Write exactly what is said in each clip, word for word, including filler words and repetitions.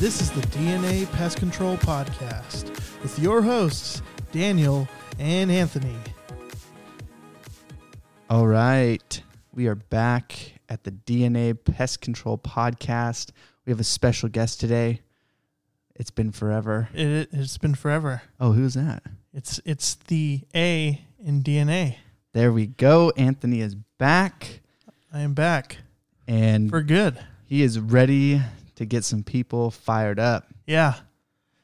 This is the D N A Pest Control Podcast with your hosts, Daniel and Anthony. All right. We are back at the D N A Pest Control Podcast. We have a special guest today. It's been forever. It, it's been forever. Oh, who's that? It's it's the A in D N A. There we go. Anthony is back. I am back. And for good. He is ready to get some people fired up. Yeah.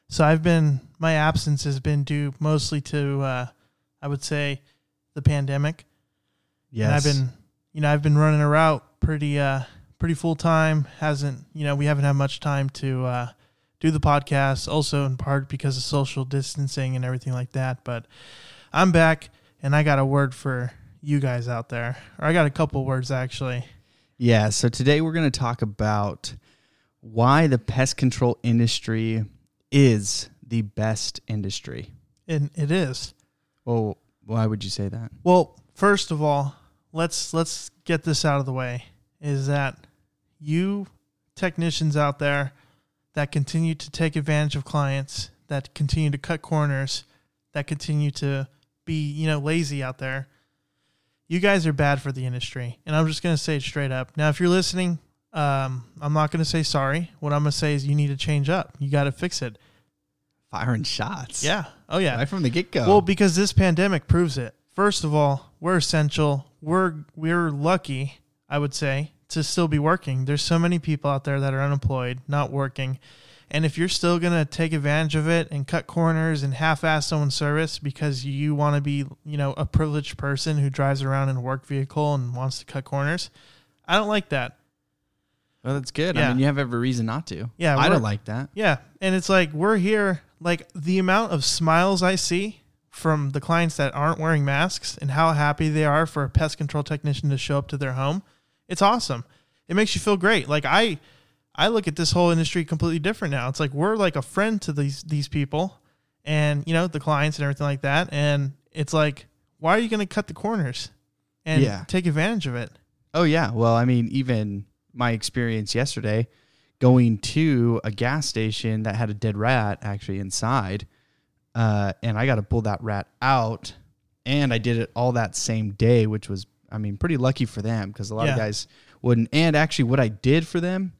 So I've been, my absence has been due mostly to, uh, I would say, the pandemic. Yes. And I've been, you know, I've been running a route pretty, uh, pretty full time. Hasn't, you know, we haven't had much time to uh, do the podcast, also in part because of social distancing and everything like that. But I'm back and I got a word for you guys out there. Or I got a couple words actually. Yeah, so today we're going to talk about why the pest control industry is the best industry. And it is. Well, why would you say that? Well, first of all, let's let's get this out of the way, is that you technicians out there that continue to take advantage of clients, that continue to cut corners, that continue to be, you know, lazy out there, you guys are bad for the industry, and I'm just going to say it straight up. Now, if you're listening, um, I'm not going to say sorry. What I'm going to say is you need to change up. You got to fix it. Firing shots. Yeah. Oh, yeah. Right from the get-go. Well, because this pandemic proves it. First of all, we're essential. We're we're lucky, I would say, to still be working. There's so many people out there that are unemployed, not working. And if you're still going to take advantage of it and cut corners and half-ass someone's service because you want to be, you know, a privileged person who drives around in a work vehicle and wants to cut corners, I don't like that. Well, that's good. Yeah. I mean, you have every reason not to. Yeah. I don't like that. Yeah. And it's like, we're here, like the amount of smiles I see from the clients that aren't wearing masks and how happy they are for a pest control technician to show up to their home. It's awesome. It makes you feel great. Like I... I look at this whole industry completely different now. It's like we're like a friend to these these people and, you know, the clients and everything like that. And it's like, why are you going to cut the corners and yeah. take advantage of it? Oh, yeah. Well, I mean, even my experience yesterday going to a gas station that had a dead rat actually inside, uh, and I got to pull that rat out. And I did it all that same day, which was, I mean, pretty lucky for them because a lot yeah. of guys wouldn't. And actually what I did for them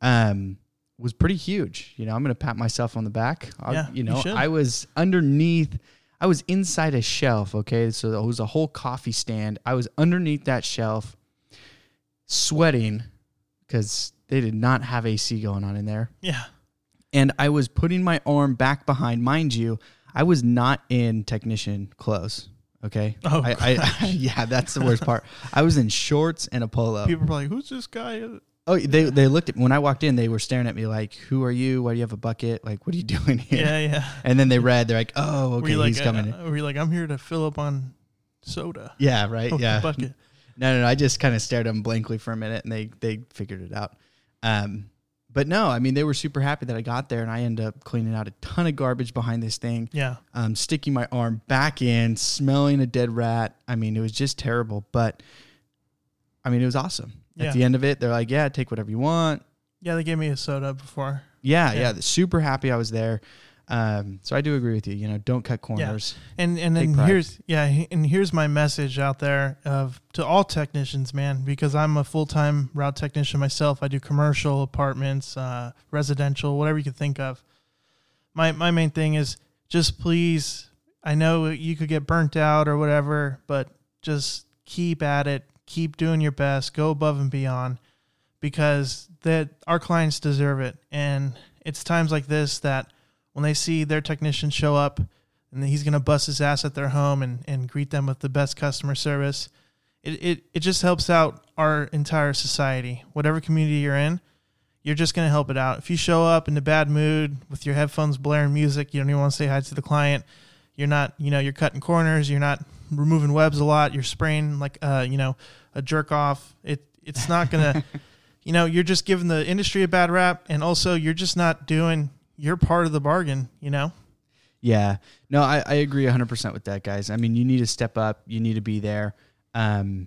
Um, was pretty huge. You know, I'm going to pat myself on the back. I'll, yeah, you know, you I was underneath, I was inside a shelf. Okay. So it was a whole coffee stand. I was underneath that shelf sweating because they did not have A C going on in there. Yeah. And I was putting my arm back behind, mind you, I was not in technician clothes. Okay. Oh, I, I, I, yeah, that's the worst part. I was in shorts and a polo. People were like, who's this guy? Oh, they they looked at me. When I walked in, they were staring at me like, who are you? Why do you have a bucket? Like, what are you doing here? Yeah, yeah. And then they read. They're like, oh, okay, he's like, coming uh, in. Were you like, I'm here to fill up on soda? Yeah, right, oh, yeah. Bucket. No, no, no. I just kind of stared at them blankly for a minute, and they, they figured it out. Um, but no, I mean, they were super happy that I got there, and I ended up cleaning out a ton of garbage behind this thing. Yeah. Um, sticking my arm back in, smelling a dead rat. I mean, it was just terrible, but, I mean, it was awesome. At yeah. the end of it, they're like, yeah, take whatever you want. Yeah, they gave me a soda before. Yeah, yeah. yeah super happy I was there. Um, so I do agree with you. You know, don't cut corners. Yeah. And and then here's yeah, and here's my message out there of to all technicians, man, because I'm a full-time route technician myself. I do commercial, apartments, uh, residential, whatever you can think of. My my main thing is just please, I know you could get burnt out or whatever, but just keep at it. Keep doing your best, go above and beyond because that our clients deserve it. And it's times like this that when they see their technician show up and he's going to bust his ass at their home and, and greet them with the best customer service, it, it, it just helps out our entire society. Whatever community you're in, you're just going to help it out. If you show up in a bad mood with your headphones blaring music, you don't even want to say hi to the client. You're not, you know, you're cutting corners. You're not removing webs a lot. You're spraying like, uh, you know, a jerk off. It It's not going to, you know, you're just giving the industry a bad rap. And also you're just not doing your part of the bargain, you know? Yeah. No, I, I agree one hundred percent with that, guys. I mean, you need to step up. You need to be there. Um,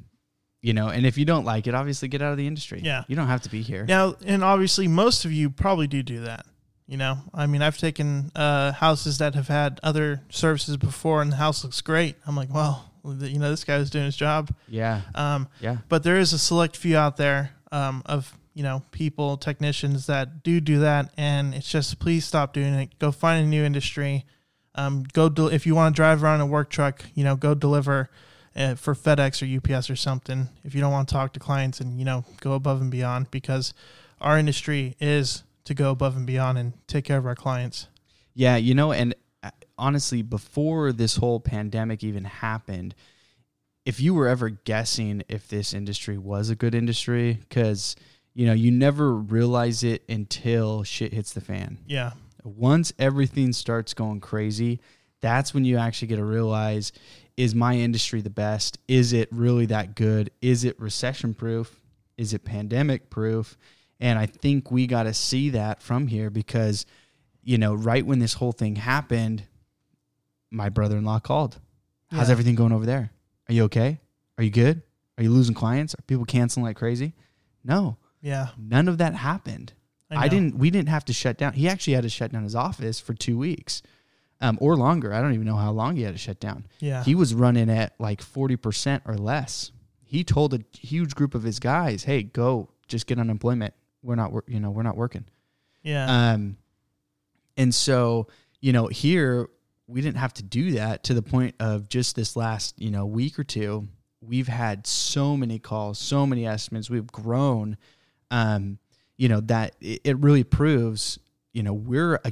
you know, and if you don't like it, obviously get out of the industry. Yeah. You don't have to be here. Now, and obviously most of you probably do do that. You know, I mean, I've taken uh, houses that have had other services before, and the house looks great. I'm like, wow, you know, this guy was doing his job. Yeah. Um, yeah. But there is a select few out there um, of, you know, people, technicians that do do that. And it's just, please stop doing it. Go find a new industry. Um, go de- if you want to drive around in a work truck, you know, go deliver uh, for FedEx or U P S or something. If you don't want to talk to clients and, you know, go above and beyond, because our industry is to go above and beyond and take care of our clients. Yeah. You know, and honestly, before this whole pandemic even happened, if you were ever guessing if this industry was a good industry, because, you know, you never realize it until shit hits the fan. Yeah. Once everything starts going crazy, that's when you actually get to realize, is my industry the best? Is it really that good? Is it recession proof? Is it pandemic proof? And I think we got to see that from here, because, you know, right when this whole thing happened, my brother-in-law called. Yeah. How's everything going over there? Are you okay? Are you good? Are you losing clients? Are people canceling like crazy? No. Yeah. None of that happened. I, I didn't, we didn't have to shut down. He actually had to shut down his office for two weeks um, or longer. I don't even know how long he had to shut down. Yeah. He was running at like forty percent or less. He told a huge group of his guys, hey, go just get unemployment. We're not, you know, we're not working. Yeah. Um, and so, you know, here we didn't have to do that, to the point of just this last, you know, week or two, we've had so many calls, so many estimates. We've grown, um, you know, that it, it really proves, you know, we're a,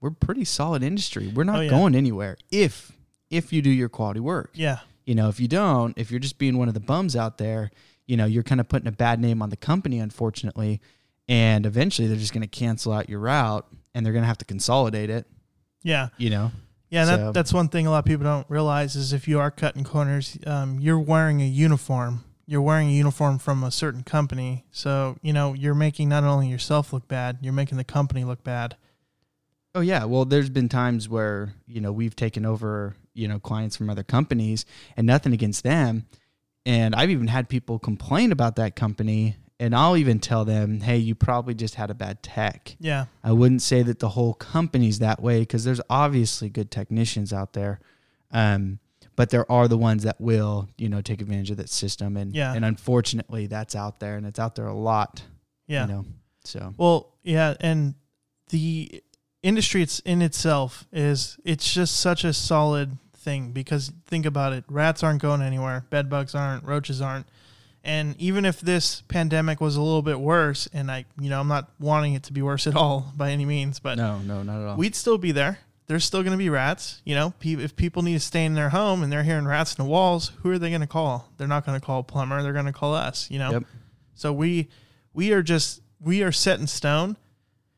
we're pretty solid industry. We're not oh, yeah. going anywhere. If, if you do your quality work, yeah. You know, if you don't, if you're just being one of the bums out there, you know, you're kind of putting a bad name on the company, unfortunately, and eventually they're just going to cancel out your route, and they're going to have to consolidate it. Yeah. You know? Yeah, so. that, that's one thing a lot of people don't realize is, if you are cutting corners, um, you're wearing a uniform. You're wearing a uniform from a certain company. So, you know, you're making not only yourself look bad, you're making the company look bad. Oh, yeah. Well, there's been times where, you know, we've taken over, you know, clients from other companies, and nothing against them. And I've even had people complain about that company, and I'll even tell them, hey, you probably just had a bad tech. Yeah. I wouldn't say that the whole company's that way, because there's obviously good technicians out there. Um, but there are the ones that will, you know, take advantage of that system. And, yeah. and unfortunately that's out there, and it's out there a lot. Yeah. You know, so. Well, yeah. And the industry it's in itself is, it's just such a solid thing, because think about it, rats aren't going anywhere, bed bugs aren't, roaches aren't, and even if this pandemic was a little bit worse, and I, you know, I'm not wanting it to be worse at all by any means, but no, no, not at all. We'd still be there. There's still going to be rats. You know, pe- if people need to stay in their home and they're hearing rats in the walls, who are they going to call? They're not going to call a plumber. They're going to call us. You know, yep. So we we are just we are set in stone.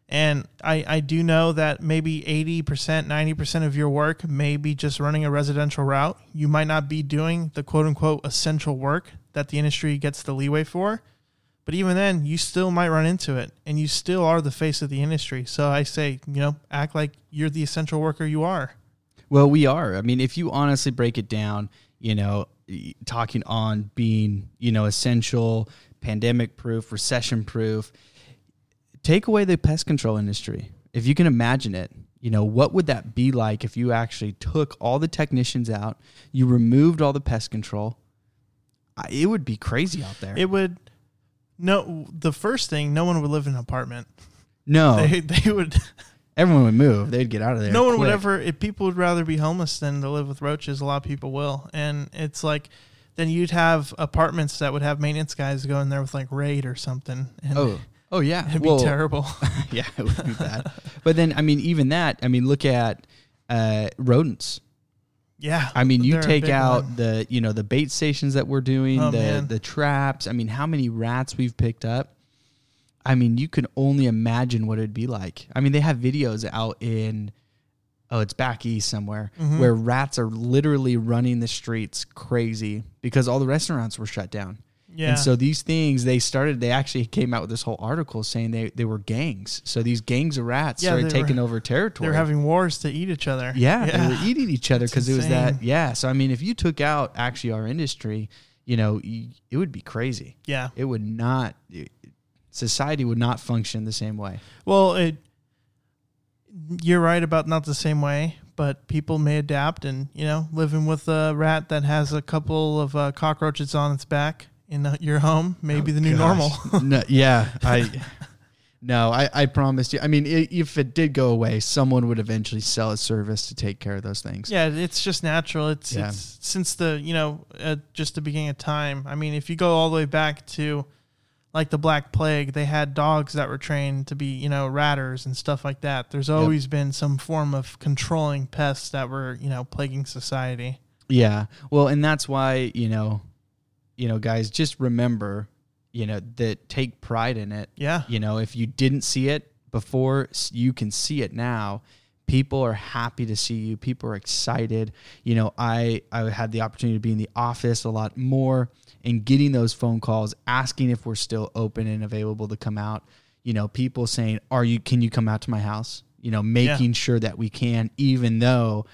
And I, I do know that maybe eighty percent, ninety percent of your work may be just running a residential route. You might not be doing the quote-unquote essential work that the industry gets the leeway for. But even then, you still might run into it, and you still are the face of the industry. So I say, you know, act like you're the essential worker you are. Well, we are. I mean, if you honestly break it down, you know, talking on being, you know, essential, pandemic-proof, recession-proof, take away the pest control industry. If you can imagine it, you know, what would that be like if you actually took all the technicians out, you removed all the pest control? It would be crazy out there. It would. No, the first thing, no one would live in an apartment. No. They, they would. Everyone would move. They'd get out of there. No one quick. would ever. If people would rather be homeless than to live with roaches. A lot of people will. And it's like, then you'd have apartments that would have maintenance guys go in there with like Raid or something. And oh. Oh, yeah. It'd well, be terrible. Yeah, it would be bad. But then, I mean, even that, I mean, look at uh, rodents. Yeah. I mean, you take out one. the, you know, the bait stations that we're doing, oh, the man. the traps. I mean, how many rats we've picked up. I mean, you can only imagine what it'd be like. I mean, they have videos out in, oh, it's back east somewhere, mm-hmm. where rats are literally running the streets crazy because all the restaurants were shut down. Yeah. And so these things, they started, they actually came out with this whole article saying they, they were gangs. So these gangs of rats yeah, started taking were, over territory. They were having wars to eat each other. Yeah, yeah. They were eating each other because it was that. Yeah. So, I mean, if you took out actually our industry, you know, you, it would be crazy. Yeah. It would not, it, society would not function the same way. Well, it, you're right about not the same way, but people may adapt. And, you know, living with a rat that has a couple of uh, cockroaches on its back in uh, your home may oh, be the new gosh. normal. no, yeah, I... No, I, I promised you. I mean, it, if it did go away, someone would eventually sell a service to take care of those things. Yeah, it's just natural. It's, yeah. it's since the, you know, uh, just the beginning of time. I mean, if you go all the way back to like the Black Plague, they had dogs that were trained to be, you know, ratters and stuff like that. There's always yep. been some form of controlling pests that were, you know, plaguing society. Yeah. Well, and that's why, you know, you know, guys, just remember, you know, that take pride in it. Yeah. You know, if you didn't see it before, you can see it now. People are happy to see you. People are excited. You know, I, I had the opportunity to be in the office a lot more and getting those phone calls, asking if we're still open and available to come out. You know, people saying, are you, can you come out to my house? You know, making yeah. sure that we can, even though,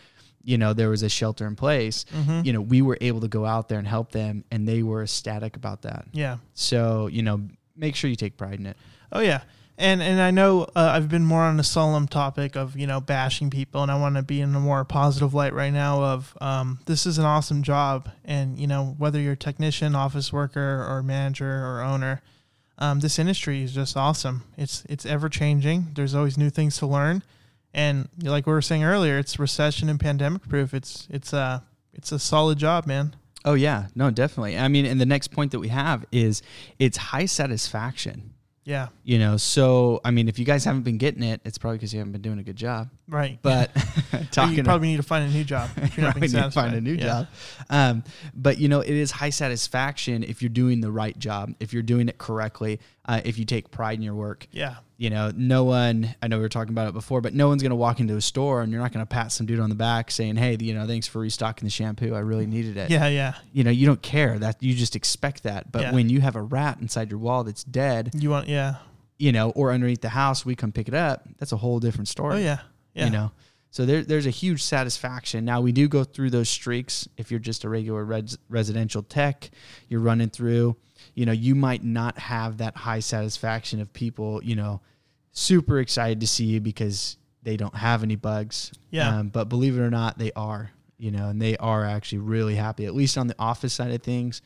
you know, there was a shelter in place, mm-hmm. you know, we were able to go out there and help them, and they were ecstatic about that. Yeah. So, you know, make sure you take pride in it. Oh, yeah. And and I know uh, I've been more on a solemn topic of, you know, bashing people, and I want to be in a more positive light right now of um, this is an awesome job. And, you know, whether you're a technician, office worker, or manager or owner, um, this industry is just awesome. It's it's ever-changing. There's always new things to learn. And like we were saying earlier, it's recession and pandemic proof. It's it's a it's a solid job, man. Oh yeah, no, definitely. I mean, and the next point that we have is it's high satisfaction. Yeah. You know, so I mean, if you guys haven't been getting it, it's probably because you haven't been doing a good job. Right. But talking, you probably need to find a new job. If you're not being satisfied. Find a new yeah. job. Um, but you know, it is high satisfaction if you're doing the right job, if you're doing it correctly, uh, if you take pride in your work. Yeah. You know, no one, I know we were talking about it before, but no one's going to walk into a store and you're not going to pat some dude on the back saying, hey, you know, thanks for restocking the shampoo. I really needed it. Yeah, yeah. You know, you don't care that, you just expect that. But yeah. when you have a rat inside your wall that's dead, you want, yeah, you know, or underneath the house, we come pick it up. That's a whole different story. Oh, yeah. Yeah. You know, so there, there's a huge satisfaction. Now, we do go through those streaks. If you're just a regular res- residential tech, you're running through, you know, you might not have that high satisfaction of people, you know, super excited to see you because they don't have any bugs. Yeah. Um, but believe it or not, they are, you know, and they are actually really happy. At least on the office side of things,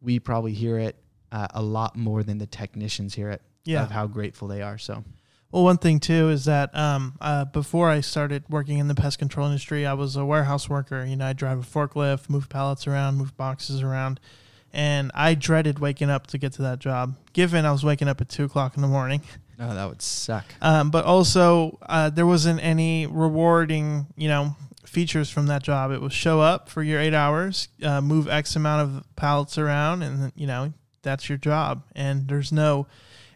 we probably hear it uh, a lot more than the technicians hear it. Yeah. Of how grateful they are. So, well, one thing too is that um, uh, before I started working in the pest control industry, I was a warehouse worker. You know, I drive a forklift, move pallets around, move boxes around. And I dreaded waking up to get to that job, given I was waking up at two o'clock in the morning. No, that would suck. Um, but also, uh, there wasn't any rewarding, you know, features from that job. It was show up for your eight hours, uh, move X amount of pallets around, and, you know, that's your job. And there's no,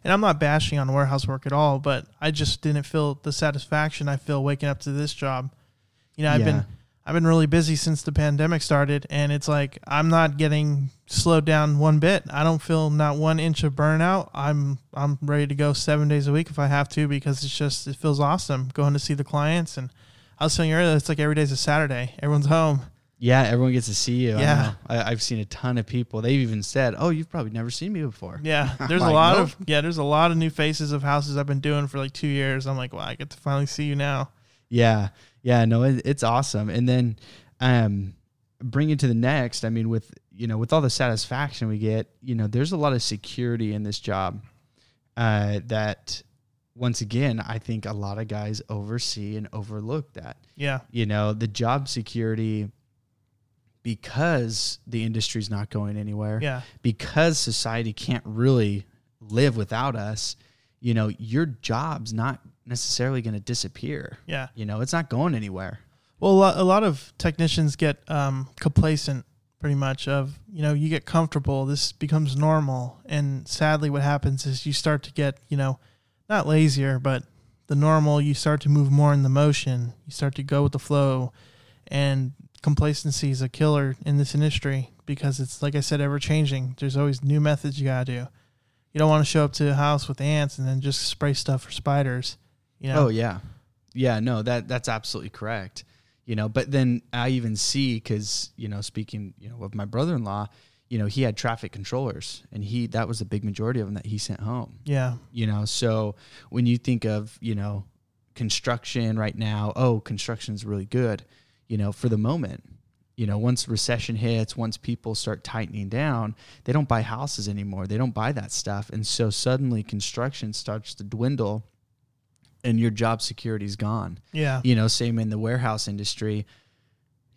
and I'm not bashing on warehouse work at all, but I just didn't feel the satisfaction I feel waking up to this job. You know, I've yeah. been... I've been really busy since the pandemic started, and it's like I'm not getting slowed down one bit. I don't feel not one inch of burnout. I'm I'm ready to go seven days a week if I have to, because it's just, it feels awesome going to see the clients. And I was telling you earlier, it's like every day's a Saturday. Everyone's home. Yeah, everyone gets to see you. Yeah. I know. I, I've seen a ton of people. They've even said, oh, you've probably never seen me before. Yeah, there's like, a lot nope. of yeah, there's a lot of new faces of houses I've been doing for like two years. I'm like, wow, I get to finally see you now. Yeah. Yeah, no, it, it's awesome. And then um, bring it to the next. I mean, with, you know, with all the satisfaction we get, you know, there's a lot of security in this job uh, that, once again, I think a lot of guys oversee and overlook that. Yeah. You know, the job security, because the industry's not going anywhere. Yeah. Because society can't really live without us, you know, your job's not necessarily going to disappear. Yeah. You know, it's not going anywhere. Well, a lot, a lot of technicians get um, complacent pretty much of, you know, you get comfortable, this becomes normal. And sadly what happens is you start to get, you know, not lazier, but the normal, you start to move more in the motion. You start to go with the flow, and complacency is a killer in this industry because it's, like I said, ever changing. There's always new methods you got to do. You don't want to show up to a house with ants and then just spray stuff for spiders. You know? Oh, yeah. Yeah, no, that that's absolutely correct. You know, but then I even see, because, you know, speaking, you know, of my brother-in-law, you know, he had traffic controllers, and he, that was the big majority of them that he sent home. Yeah. You know, so when you think of, you know, construction right now, oh, construction's really good, you know, for the moment. You know, once recession hits, once people start tightening down, they don't buy houses anymore. They don't buy that stuff. And so suddenly construction starts to dwindle and your job security is gone. Yeah. You know, same in the warehouse industry.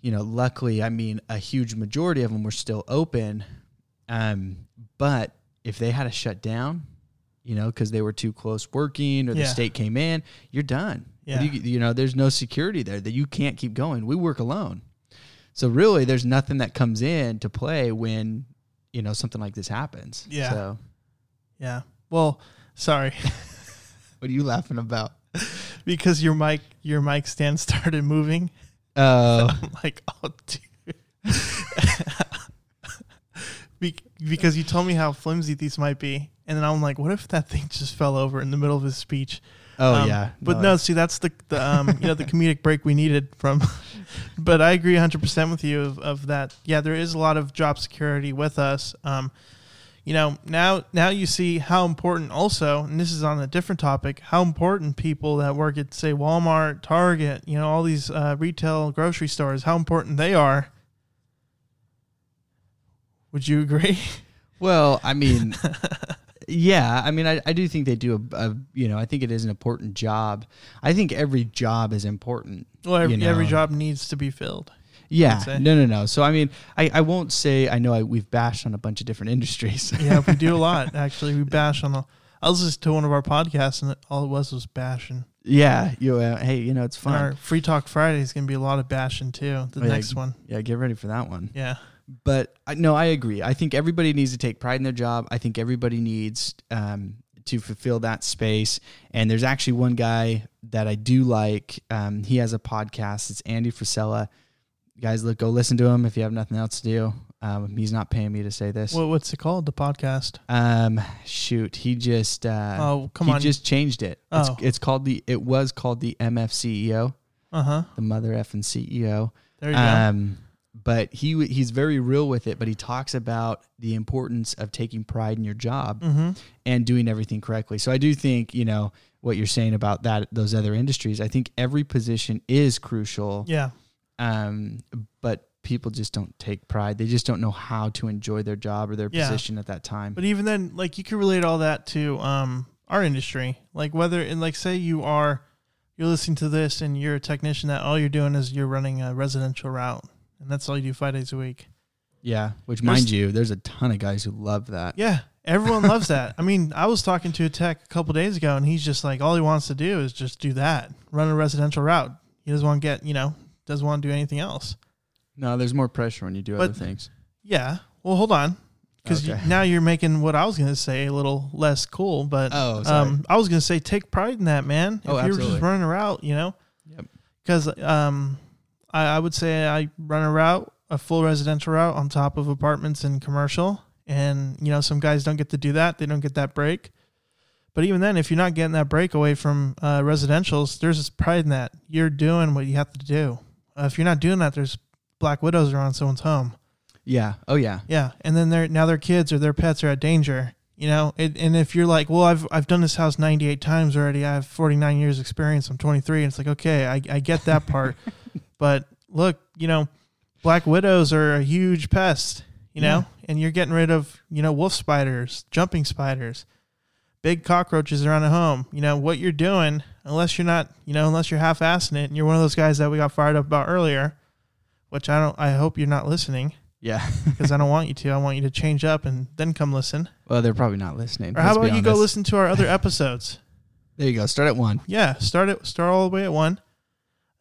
You know, luckily, I mean, a huge majority of them were still open. Um, but if they had to shut down, you know, because they were too close working or yeah. the state came in, you're done. Yeah. You, you know, there's no security there that you can't keep going. We work alone. So really, there's nothing that comes in to play when, you know, something like this happens. Yeah. So. Yeah. Well, sorry. What are you laughing about? Because your mic, your mic stand started moving. Oh. I'm like, oh, dude. Be- because you told me how flimsy these might be. And then I'm like, what if that thing just fell over in the middle of his speech? Oh, um, yeah. But no, no see, that's the, the um, you know, the comedic break we needed from. But I agree one hundred percent with you of, of that. Yeah, there is a lot of job security with us. Um, you know, now now you see how important also, and this is on a different topic, how important people that work at, say, Walmart, Target, you know, all these uh, retail grocery stores, how important they are. Would you agree? Well, I mean, yeah, I mean, I, I do think they do a, a, you know, I think it is an important job. I think every job is important. Well, every, you know? Every job needs to be filled. Yeah, no, no, no. So, I mean, I, I won't say, I know I, we've bashed on a bunch of different industries. Yeah, we do a lot, actually. We bash on, a, I was listening to one of our podcasts and all it was was bashing. Yeah, you, uh, hey, you know, it's fun. And our Free Talk Friday is going to be a lot of bashing, too, the oh, next yeah, one. Yeah, get ready for that one. Yeah. But I, no, I agree. I think everybody needs to take pride in their job. I think everybody needs um, to fulfill that space. And there's actually one guy that I do like. Um, he has a podcast. It's Andy Frisella. You guys, look, go listen to him if you have nothing else to do. Um, he's not paying me to say this. Well, what's it called? The podcast? Um, shoot, he just uh, oh come he on, he just changed it. Oh. It's, it's called the. It was called the M F C E O. Uh huh. The mother effing C E O. There you um, go. But he he's very real with it, but he talks about the importance of taking pride in your job mm-hmm. and doing everything correctly. So I do think, you know, what you're saying about that, those other industries, I think every position is crucial. Yeah. Um, but people just don't take pride. They just don't know how to enjoy their job or their yeah. position at that time. But even then, like, you can relate all that to um our industry. Like, whether, and like, say you are, you're listening to this and you're a technician that all you're doing is you're running a residential route. And that's all you do five days a week. Yeah, which, mind there's, you, there's a ton of guys who love that. Yeah, everyone loves that. I mean, I was talking to a tech a couple of days ago, and he's just like, all he wants to do is just do that, run a residential route. He doesn't want to get, you know, doesn't want to do anything else. No, there's more pressure when you do but, other things. Yeah, well, hold on, because okay. you, now you're making what I was going to say a little less cool, but oh, um, I was going to say take pride in that, man. If oh, you're absolutely. Just running a route, you know? Yep. Because... Um, I would say I run a route, a full residential route on top of apartments and commercial. And, you know, some guys don't get to do that. They don't get that break. But even then, if you're not getting that break away from uh, residentials, there's this pride in that. You're doing what you have to do. Uh, if you're not doing that, there's black widows around someone's home. Yeah. Oh, yeah. Yeah. And then they're, now their kids or their pets are at danger, you know. It, and if you're like, well, I've I've done this house ninety-eight times already. I have forty-nine years experience. I'm twenty-three. And it's like, okay, I, I get that part. But look, you know, black widows are a huge pest, you know, yeah. and you're getting rid of, you know, wolf spiders, jumping spiders, big cockroaches around the home. You know, what you're doing, unless you're not, you know, unless you're half-assing it and you're one of those guys that we got fired up about earlier, which I don't, I hope you're not listening. Yeah. Because I don't want you to. I want you to change up and then come listen. Well, they're probably not listening. Or how about you go listen to our other episodes? There you go. Start at one. Yeah. Start at, start all the way at one.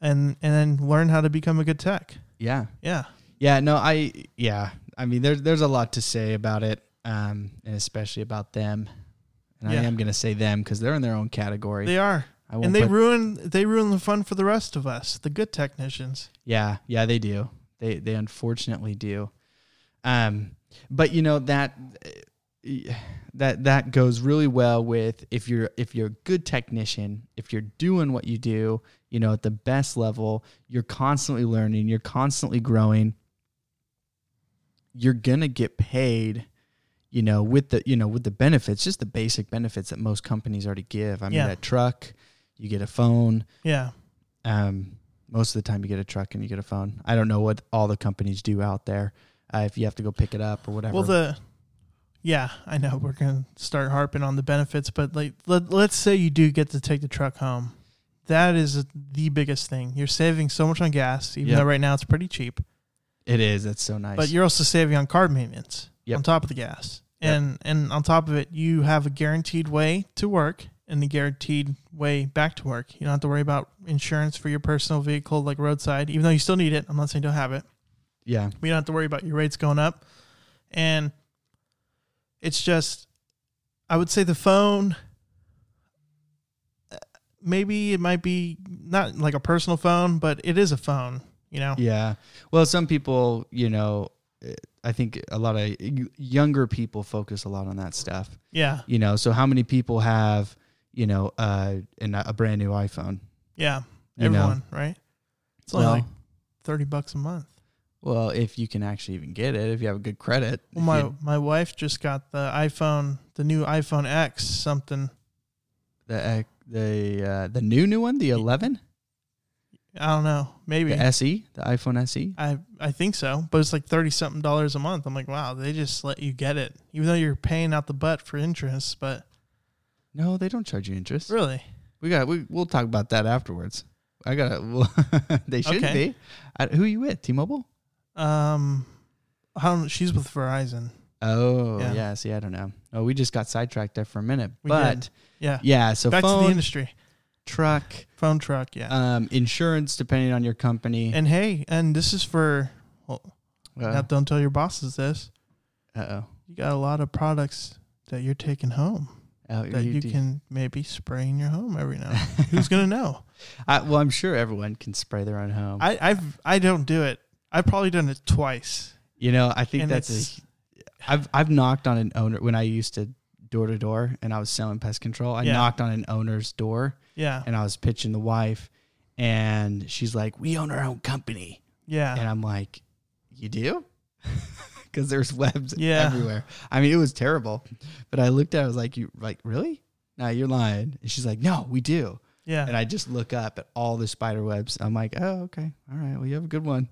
And and then learn how to become a good tech. Yeah. Yeah. Yeah. No, I, yeah. I mean, there's, there's a lot to say about it, um, and especially about them. And yeah. I am going to say them because they're in their own category. They are. I won't and they put, ruin, they ruin the fun for the rest of us, the good technicians. Yeah. Yeah, they do. They, they unfortunately do. Um, but you know, that, that, that goes really well with if you're, if you're a good technician, if you're doing what you do, you know, at the best level, you're constantly learning, you're constantly growing. You're going to get paid, you know, with the, you know, with the benefits, just the basic benefits that most companies already give. I mean, yeah. that truck, you get a phone. Yeah. Um, most of the time you get a truck and you get a phone. I don't know what all the companies do out there. Uh, if you have to go pick it up or whatever. Well, the, yeah, I know we're going to start harping on the benefits, but like, let, let's say you do get to take the truck home. That is the biggest thing. You're saving so much on gas, even yep. though right now it's pretty cheap. It is. That's so nice. But you're also saving on car maintenance yep. on top of the gas. Yep. And and on top of it, you have a guaranteed way to work and the guaranteed way back to work. You don't have to worry about insurance for your personal vehicle, like roadside, even though you still need it. I'm not saying don't have it. Yeah. We don't have to worry about your rates going up. And it's just, I would say the phone... Maybe it might be not like a personal phone, but it is a phone, you know? Yeah. Well, some people, you know, I think a lot of younger people focus a lot on that stuff. Yeah. You know, so how many people have, you know, uh, an, a brand new iPhone? Yeah. Everyone, know? Right? It's only well, like thirty bucks a month. Well, if you can actually even get it, if you have a good credit. Well, my, my wife just got the iPhone, the new iPhone X something. The X. The uh, the new new one, the eleven? I don't know. Maybe. The S E? The iPhone S E? I I think so. But it's like thirty-something dollars a month. I'm like, wow, they just let you get it. Even though you're paying out the butt for interest, but... No, they don't charge you interest. Really? We got, we, we'll talk about that afterwards. I got well, They shouldn't okay. be. I, who are you with? T-Mobile? Um, I don't, she's with Verizon. Oh, yeah. yeah. See, I don't know. Oh, we just got sidetracked there for a minute. We but... did. Yeah. Yeah. So back phone, to the industry. Truck. Phone truck, yeah. Um, insurance, depending on your company. And hey, and this is for, well, uh, now don't tell your bosses this. Uh-oh. You got a lot of products that you're taking home oh, that you, you can maybe spray in your home every now and then. Who's going to know? I, well, I'm sure everyone can spray their own home. I I've, I don't do it. I've probably done it twice. You know, I think and that's, a, I've I've knocked on an owner when I used to, door to door, and I was selling pest control. I yeah. knocked on an owner's door, yeah, and I was pitching the wife, and she's like, "We own our own company." Yeah, and I'm like, "You do?" Because there's webs yeah. everywhere. I mean, it was terrible, but I looked at it, I was like, "You like really? No, you're lying." And she's like, "No, we do." Yeah, and I just look up at all the spider webs. I'm like, "Oh, okay, all right. Well, you have a good one."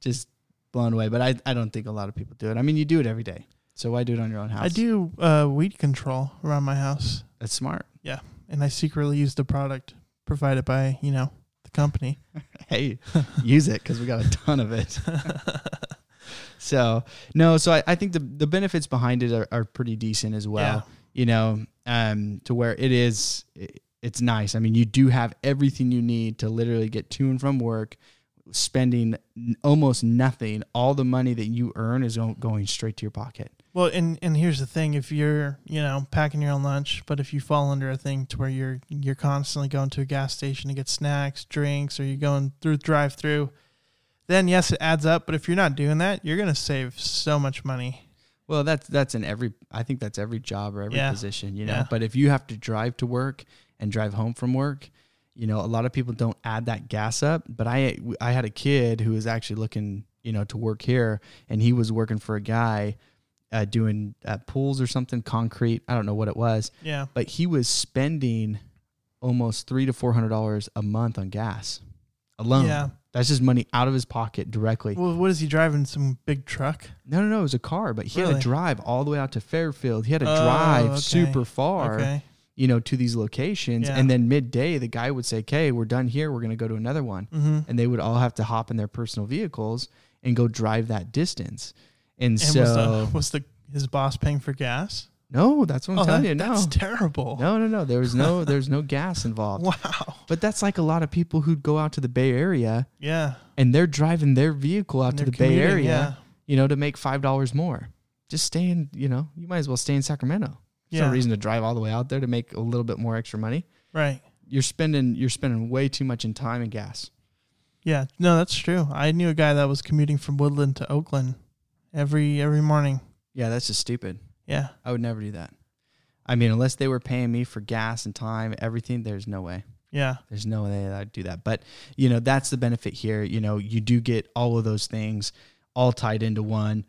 Just blown away, but I I don't think a lot of people do it. I mean, you do it every day. So why do it on your own house? I do uh, weed control around my house. That's smart. Yeah. And I secretly use the product provided by, you know, the company. Hey, use it because we got a ton of it. So, no, so I, I think the, the benefits behind it are, are pretty decent as well, yeah. you know, um, to where it is, it, it's nice. I mean, you do have everything you need to literally get to and from work, spending almost nothing. All the money that you earn is going straight to your pocket. Well, and, and here's the thing. If you're, you know, packing your own lunch, but if you fall under a thing to where you're you're constantly going to a gas station to get snacks, drinks, or you're going through drive-through, then yes, it adds up. But if you're not doing that, you're going to save so much money. Well, that's that's in every, I think that's every job or every yeah. position, you know. Yeah. But if you have to drive to work and drive home from work, you know, a lot of people don't add that gas up. But I I had a kid who was actually looking, you know, to work here, and he was working for a guy Uh, doing uh, pools or something, concrete. I don't know what it was. Yeah. But he was spending almost three to four hundred dollars a month on gas alone. Yeah. That's just money out of his pocket directly. Well, what is he driving? Some big truck? No, no, no. It was a car, but he really? had to drive all the way out to Fairfield. He had to oh, drive okay. super far, okay. you know, to these locations. Yeah. And then midday, the guy would say, "Okay, we're done here. We're going to go to another one." Mm-hmm. And they would all have to hop in their personal vehicles and go drive that distance. And, and so, was the, was the his boss paying for gas? No, that's what I'm oh, telling that, you. No, that's terrible. No, no, no. There was no, there's no gas involved. Wow. But that's like a lot of people who go out to the Bay Area. Yeah. And they're driving their vehicle out and to the Bay Area, yeah. you know, to make five dollars more. Just stay in, you know, you might as well stay in Sacramento. There's yeah. no reason to drive all the way out there to make a little bit more extra money. Right. You're spending, you're spending way too much in time and gas. Yeah. No, that's true. I knew a guy that was commuting from Woodland to Oakland. Every every morning. Yeah, that's just stupid. Yeah. I would never do that. I mean, unless they were paying me for gas and time, everything, there's no way. Yeah. There's no way that I'd do that. But, you know, that's the benefit here. You know, you do get all of those things all tied into one.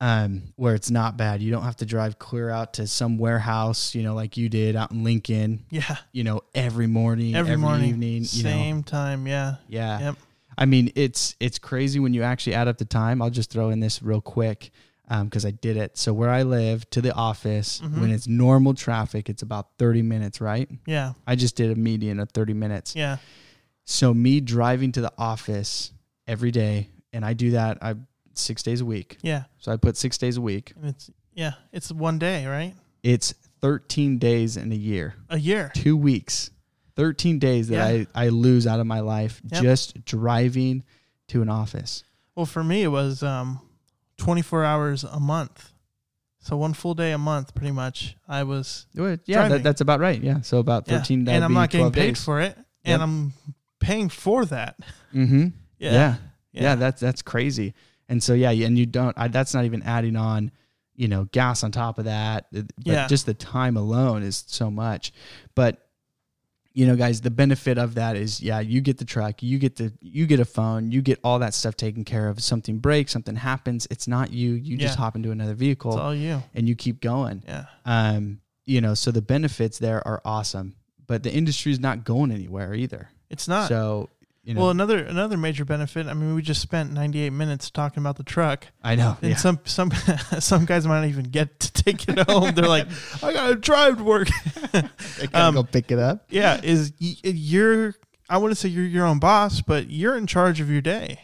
um, where it's not bad. You don't have to drive clear out to some warehouse, you know, like you did out in Lincoln. Yeah. You know, every morning, every, every morning, evening, same you know. time. Yeah. Yeah. Yep. I mean, it's, it's crazy when you actually add up the time. I'll just throw in this real quick. Um, cause I did it. So where I live to the office, mm-hmm. when it's normal traffic, it's about thirty minutes, right? Yeah. I just did a median of thirty minutes. Yeah. So me driving to the office every day, and I do that I six days a week. Yeah. So I put six days a week. And it's yeah, it's one day, right? It's thirteen days in a year. A year. Two weeks. thirteen days that yeah. I, I lose out of my life yep. just driving to an office. Well, for me, it was um, twenty-four hours a month. So one full day a month, pretty much, I was Yeah, that, that's about right. Yeah. So about thirteen days. Yeah. And I'm not getting paid days. for it. And yep. I'm paying for that. Mm-hmm. Yeah. yeah. Yeah. Yeah. That's, that's crazy. And so, yeah. And you don't, I, that's not even adding on, you know, gas on top of that. But yeah. just the time alone is so much. But, you know, guys, the benefit of that is, yeah, you get the truck, you get the, you get a phone, you get all that stuff taken care of. If something breaks, something happens. It's not you. You yeah. just hop into another vehicle. It's all you. And you keep going. Yeah. Um, you know, so the benefits there are awesome. But the industry is not going anywhere either. It's not. So, you know. Well, another another major benefit. I mean, we just spent ninety-eight minutes talking about the truck. I know. And yeah. some some some guys might not even get to take it home. They're like, I got to drive to work. I gotta um, go pick it up. Yeah, is y- you're. I wouldn't say you're your own boss, but you're in charge of your day.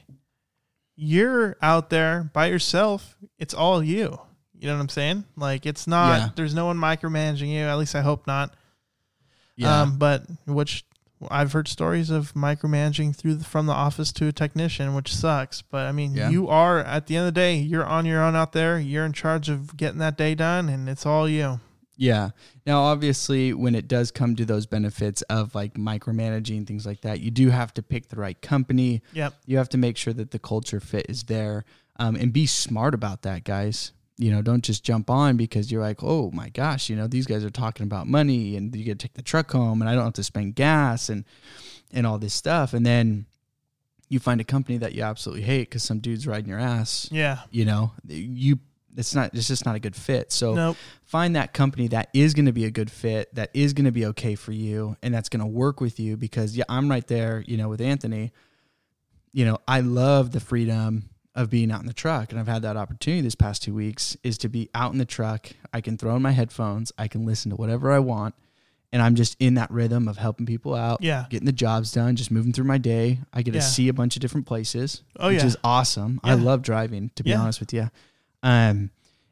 You're out there by yourself. It's all you. You know what I'm saying? Like, it's not. Yeah. There's no one micromanaging you. At least I hope not. Yeah. Um, but which I've heard stories of micromanaging through the, from the office to a technician, which sucks. But I mean, yeah. you are at the end of the day, you're on your own out there. You're in charge of getting that day done, and it's all you. Yeah. Now, obviously, when it does come to those benefits of like micromanaging things like that, you do have to pick the right company. Yep. You have to make sure that the culture fit is there, um, and be smart about that, guys. You know, don't just jump on because you're like, oh my gosh, you know, these guys are talking about money and you get to take the truck home and I don't have to spend gas and, and all this stuff. And then you find a company that you absolutely hate because some dude's riding your ass. Yeah. You know, you, it's not, it's just not a good fit. So nope. find that company that is going to be a good fit, that is going to be okay for you. And that's going to work with you because yeah, I'm right there, you know, with Anthony, you know, I love the freedom of being out in the truck. And I've had that opportunity this past two weeks is to be out in the truck. I can throw in my headphones. I can listen to whatever I want. And I'm just in that rhythm of helping people out, yeah. getting the jobs done, just moving through my day. I get yeah. to see a bunch of different places, oh, which yeah. is awesome. Yeah. I love driving, to be yeah. honest with you. Um,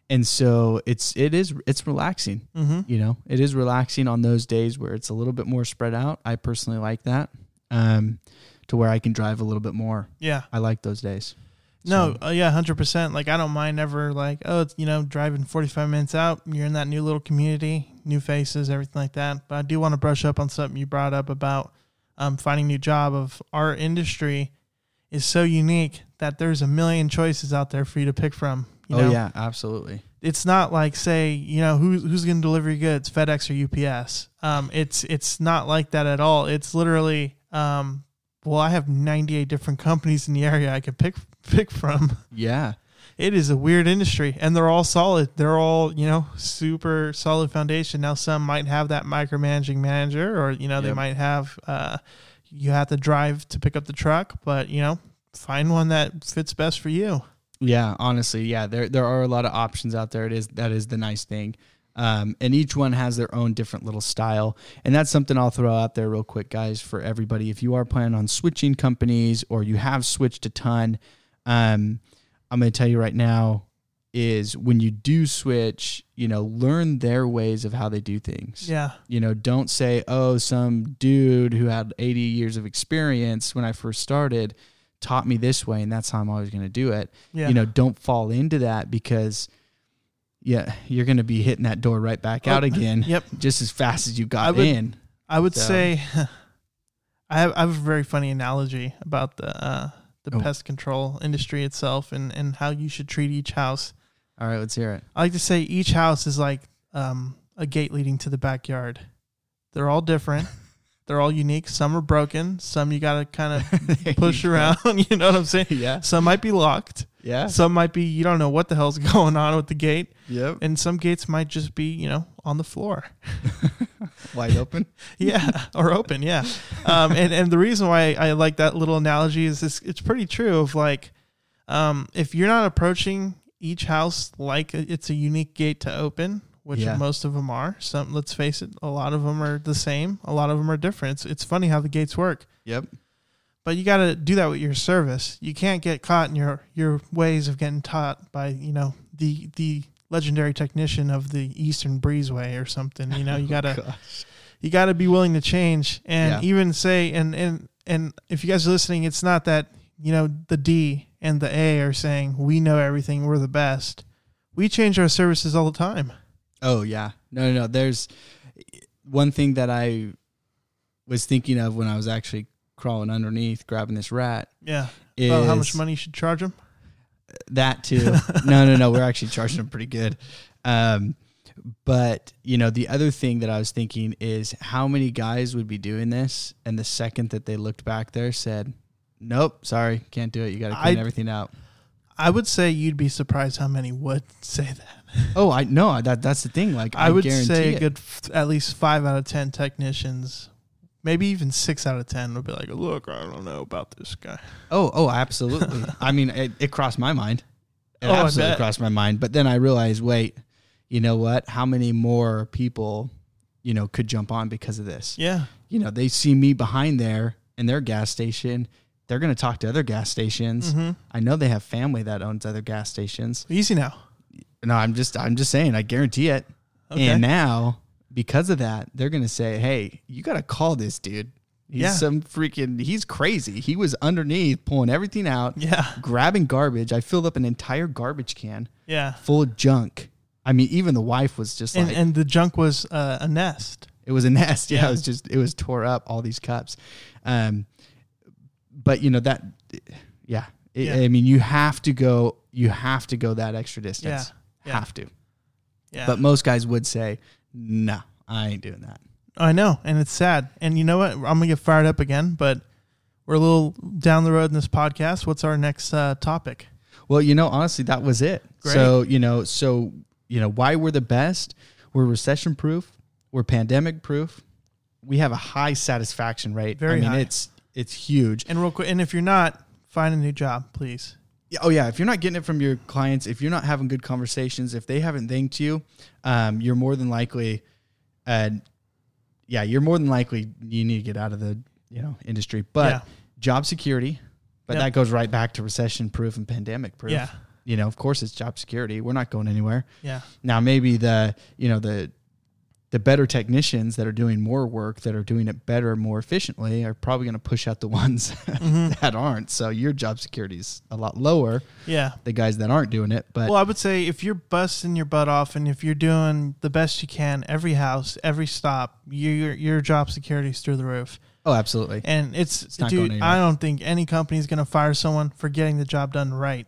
and so it's, it is, it's relaxing, mm-hmm. you know, it is relaxing on those days where it's a little bit more spread out. I personally like that, um, to where I can drive a little bit more. Yeah. I like those days. No, uh, yeah, one hundred percent. Like, I don't mind ever, like, oh, it's, you know, driving forty-five minutes out. You're in that new little community, new faces, everything like that. But I do want to brush up on something you brought up about um, finding a new job. Of our industry is so unique that there's a million choices out there for you to pick from. You oh, know? Yeah, absolutely. It's not like, say, you know, who, who's going to deliver your goods, FedEx or U P S. Um, it's, it's not like that at all. It's literally, um, well, I have ninety-eight different companies in the area I could pick from. pick from. Yeah. It is a weird industry and they're all solid. They're all, you know, super solid foundation. Now some might have that micromanaging manager or, you know, yep. they might have, uh, you have to drive to pick up the truck, but you know, find one that fits best for you. Yeah. Honestly. Yeah. There, there are a lot of options out there. It is, that is the nice thing. Um, and each one has their own different little style. And that's something I'll throw out there real quick, guys, for everybody. If you are planning on switching companies or you have switched a ton, Um, I'm going to tell you right now is when you do switch, you know, learn their ways of how they do things. Yeah. You know, don't say, oh, some dude who had eighty years of experience when I first started taught me this way and that's how I'm always going to do it. Yeah. You know, don't fall into that because yeah, you're going to be hitting that door right back oh, out again. Yep. Just as fast as you got I would, in. I would so. say I have, I have a very funny analogy about the, uh, the oh. pest control industry itself and, and how you should treat each house. All right, let's hear it. I like to say each house is like um, a gate leading to the backyard. They're all different. They're all unique. Some are broken. Some you got to kind of push you around. You know what I'm saying? Yeah. Some might be locked. Yeah. Some might be, you don't know what the hell's going on with the gate. Yep. And some gates might just be, you know, on the floor. Wide open? Yeah. Or open. Yeah. Um, and, and the reason why I like that little analogy is it's, it's pretty true of like, um, if you're not approaching each house like it's a unique gate to open, which yeah. most of them are. Some, let's face it, a lot of them are the same. A lot of them are different. It's, it's funny how the gates work. Yep. But you got to do that with your service. You can't get caught in your, your ways of getting taught by, you know, the the legendary technician of the Eastern Breezeway or something. You know, you got to oh, you got to be willing to change. And yeah. even say, and, and, and if you guys are listening, it's not that, you know, the D and the A are saying, we know everything, we're the best. We change our services all the time. Oh, yeah. No, no, no. There's one thing that I was thinking of when I was actually crawling underneath, grabbing this rat. Yeah. About how much money you should charge them? That, too. no, no, no. We're actually charging them pretty good. Um, but, you know, the other thing that I was thinking is how many guys would be doing this, and the second that they looked back there said, nope, sorry, can't do it. You got to clean I, everything out. I would say you'd be surprised how many would say that. Oh, I no, that that's the thing. Like I, I would say a it. good f- at least five out of ten technicians, maybe even six out of ten would be like, "Look, I don't know about this guy." Oh, oh, absolutely. I mean, it, it crossed my mind. It oh, absolutely crossed my mind. But then I realized, wait, you know what? How many more people, you know, could jump on because of this? Yeah. You know, they see me behind there in their gas station. They're going to talk to other gas stations. Mm-hmm. I know they have family that owns other gas stations. Easy now. No, I'm just, I'm just saying, I guarantee it. Okay. And now because of that, they're going to say, hey, you got to call this dude. He's yeah. some freaking, he's crazy. He was underneath pulling everything out, yeah. grabbing garbage. I filled up an entire garbage can yeah. full of junk. I mean, even the wife was just and, like, and the junk was uh, a nest. It was a nest. Yeah. yeah. It was just, it was tore up all these cups. Um, But you know that, yeah. It, yeah. I mean, you have to go. You have to go that extra distance. Yeah. Have yeah. to. Yeah. But most guys would say, "No, I ain't doing that." I know, and it's sad. And you know what? I'm gonna get fired up again. But we're a little down the road in this podcast. What's our next uh, topic? Well, you know, honestly, that was it. Great. So you know, so you know, why we're the best? We're recession proof. We're pandemic proof. We have a high satisfaction rate. Very I mean, high. It's. It's huge. And real quick, and if you're not, find a new job, please. Oh, yeah. If you're not getting it from your clients, if you're not having good conversations, if they haven't thanked you, um, you're more than likely, uh, yeah, you're more than likely you need to get out of the you know industry. But yeah. job security, but yep. that goes right back to recession proof and pandemic proof. Yeah. You know, of course, it's job security. We're not going anywhere. Yeah. Now, maybe the, you know, the, the better technicians that are doing more work, that are doing it better, more efficiently, are probably going to push out the ones mm-hmm. that aren't. So your job security is a lot lower. Yeah. The guys that aren't doing it. But well, I would say if you're busting your butt off and if you're doing the best you can, every house, every stop, your your job security is through the roof. Oh, absolutely. And it's, it's not dude, going I don't think any company is going to fire someone for getting the job done right.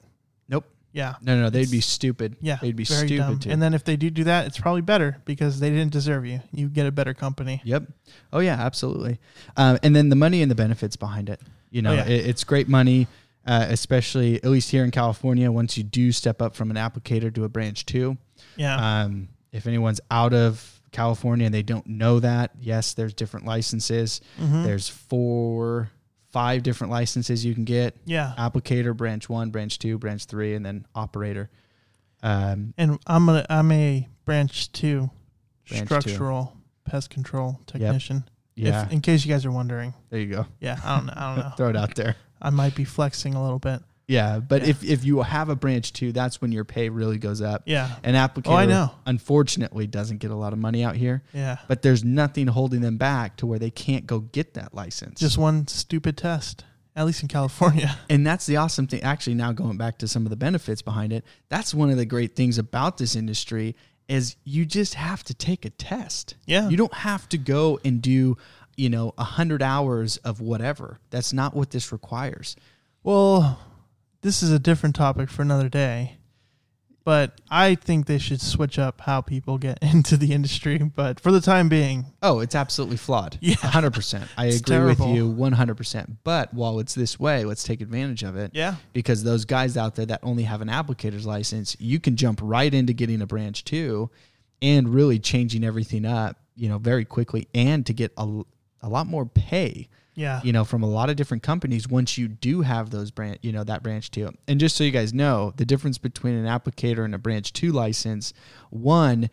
Nope. Yeah. No, no, no, they'd be stupid. Yeah. They'd be stupid dumb. too. And then if they do do that, it's probably better because they didn't deserve you. You get a better company. Yep. Oh, yeah, absolutely. Um, and then the money and the benefits behind it. You know, oh, yeah. it, it's great money, uh, especially at least here in California. Once you do step up from an applicator to a branch two. Yeah. Um, if anyone's out of California and they don't know that, yes, there's different licenses. Mm-hmm. There's four... Five different licenses you can get. Yeah. Applicator, branch one, branch two, branch three, and then operator. Um, and I'm a, I'm a branch two branch structural two. pest control technician. Yep. Yeah. If, in case you guys are wondering. There you go. Yeah. I don't, I don't know. Throw it out there. I might be flexing a little bit. Yeah. But yeah. If, if you have a branch two, that's when your pay really goes up. Yeah. An applicator, oh, I know. Unfortunately, doesn't get a lot of money out here. Yeah. But there's nothing holding them back to where they can't go get that license. Just one stupid test, at least in California. And that's the awesome thing. Actually, now going back to some of the benefits behind it, that's one of the great things about this industry is you just have to take a test. Yeah. You don't have to go and do, you know, one hundred hours of whatever. That's not what this requires. Well... This is a different topic for another day. But I think they should switch up how people get into the industry. But for the time being. Oh, it's absolutely flawed. Yeah. one hundred percent. I agree terrible. with you one hundred percent. But while it's this way, let's take advantage of it. Yeah. Because those guys out there that only have an applicator's license, you can jump right into getting a branch too and really changing everything up, you know, very quickly and to get a, a lot more pay. Yeah. You know, from a lot of different companies once you do have those branch, you know, that branch two. And just so you guys know, the difference between an applicator and a branch two license, one,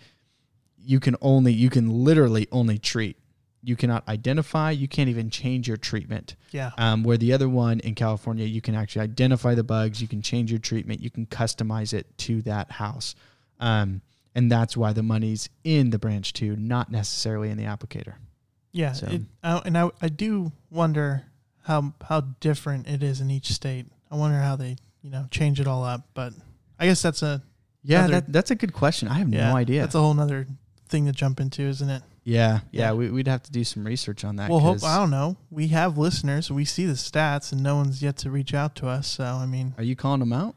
you can only, you can literally only treat. You cannot identify. You can't even change your treatment. Yeah. Um, where the other one in California, you can actually identify the bugs. You can change your treatment. You can customize it to that house. Um, and that's why the money's in the branch two, not necessarily in the applicator. Yeah, so. it, I, and I, I do wonder how how different it is in each state. I wonder how they, you know, change it all up. But I guess that's a yeah, other, that, that's a good question. I have yeah, no idea. That's a whole other thing to jump into, isn't it? Yeah, yeah. yeah we, we'd have to do some research on that. Well, hope, I don't know. We have listeners. We see the stats, and no one's yet to reach out to us. So I mean, are you calling them out?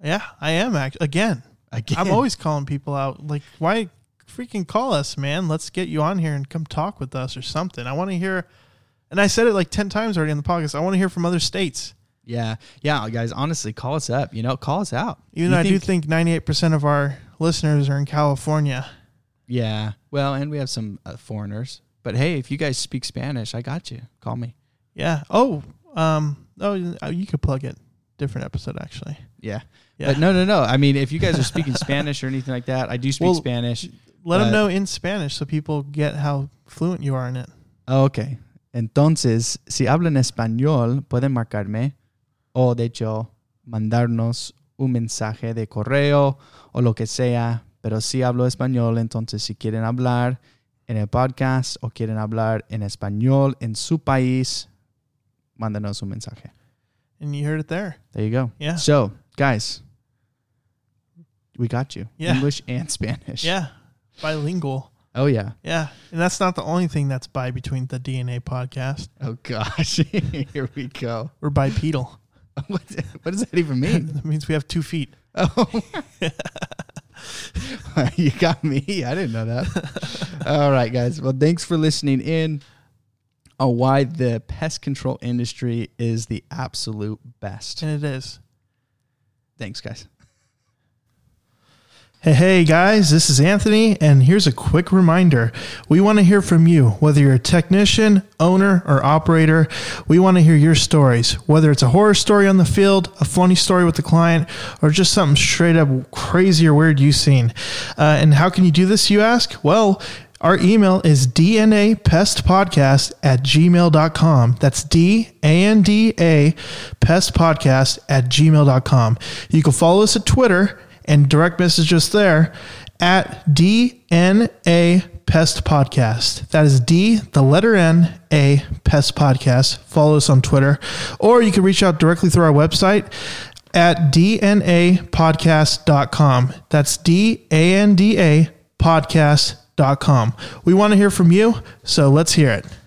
Yeah, I am. Actually, again, again, I'm always calling people out. Like, why? Freaking call us, man. Let's get you on here and come talk with us or something. I want to hear, and I said it like ten times already on the podcast, I want to hear from other states. Yeah. Yeah, guys, honestly, call us up. You know, call us out. Even though I do think ninety-eight percent of our listeners are in California. Yeah. Well, and we have some uh, foreigners. But hey, if you guys speak Spanish, I got you. Call me. Yeah. Oh, um, oh, you could plug it. Different episode, actually. Yeah. yeah. But no, no, no. I mean, if you guys are speaking Spanish or anything like that, I do speak well, Spanish. Let but, them know in Spanish so people get how fluent you are in it. Oh, okay. Entonces, si hablan español, pueden marcarme o, de hecho, mandarnos un mensaje de correo o lo que sea. Pero si hablo español, entonces si quieren hablar en el podcast o quieren hablar en español en su país, mándanos un mensaje. And you heard it there. There you go. Yeah. So, guys, we got you. Yeah. English and Spanish. Yeah. Bilingual. Oh, yeah. Yeah. And that's not the only thing that's bi between the D N A podcast. Oh, gosh. Here we go. We're bipedal. What, what does that even mean? It means we have two feet. Oh. You got me. I didn't know that. All right, guys. Well, thanks for listening in on why the pest control industry is the absolute best. And it is. Thanks, guys. Hey, hey guys, this is Anthony, and here's a quick reminder. We want to hear from you, whether you're a technician, owner, or operator. We want to hear your stories, whether it's a horror story on the field, a funny story with the client, or just something straight up crazy or weird you've seen. Uh, and how can you do this, you ask? Well, our email is d n a pest podcast at gmail dot com. That's D A N D A pestpodcast at gmail dot com. You can follow us at Twitter and direct message us there at D N A Pest Podcast. That is D, the letter N, A, Pest Podcast. Follow us on Twitter. Or you can reach out directly through our website at d n a podcast dot com. That's D A N D A podcast dot com. We want to hear from you, so let's hear it.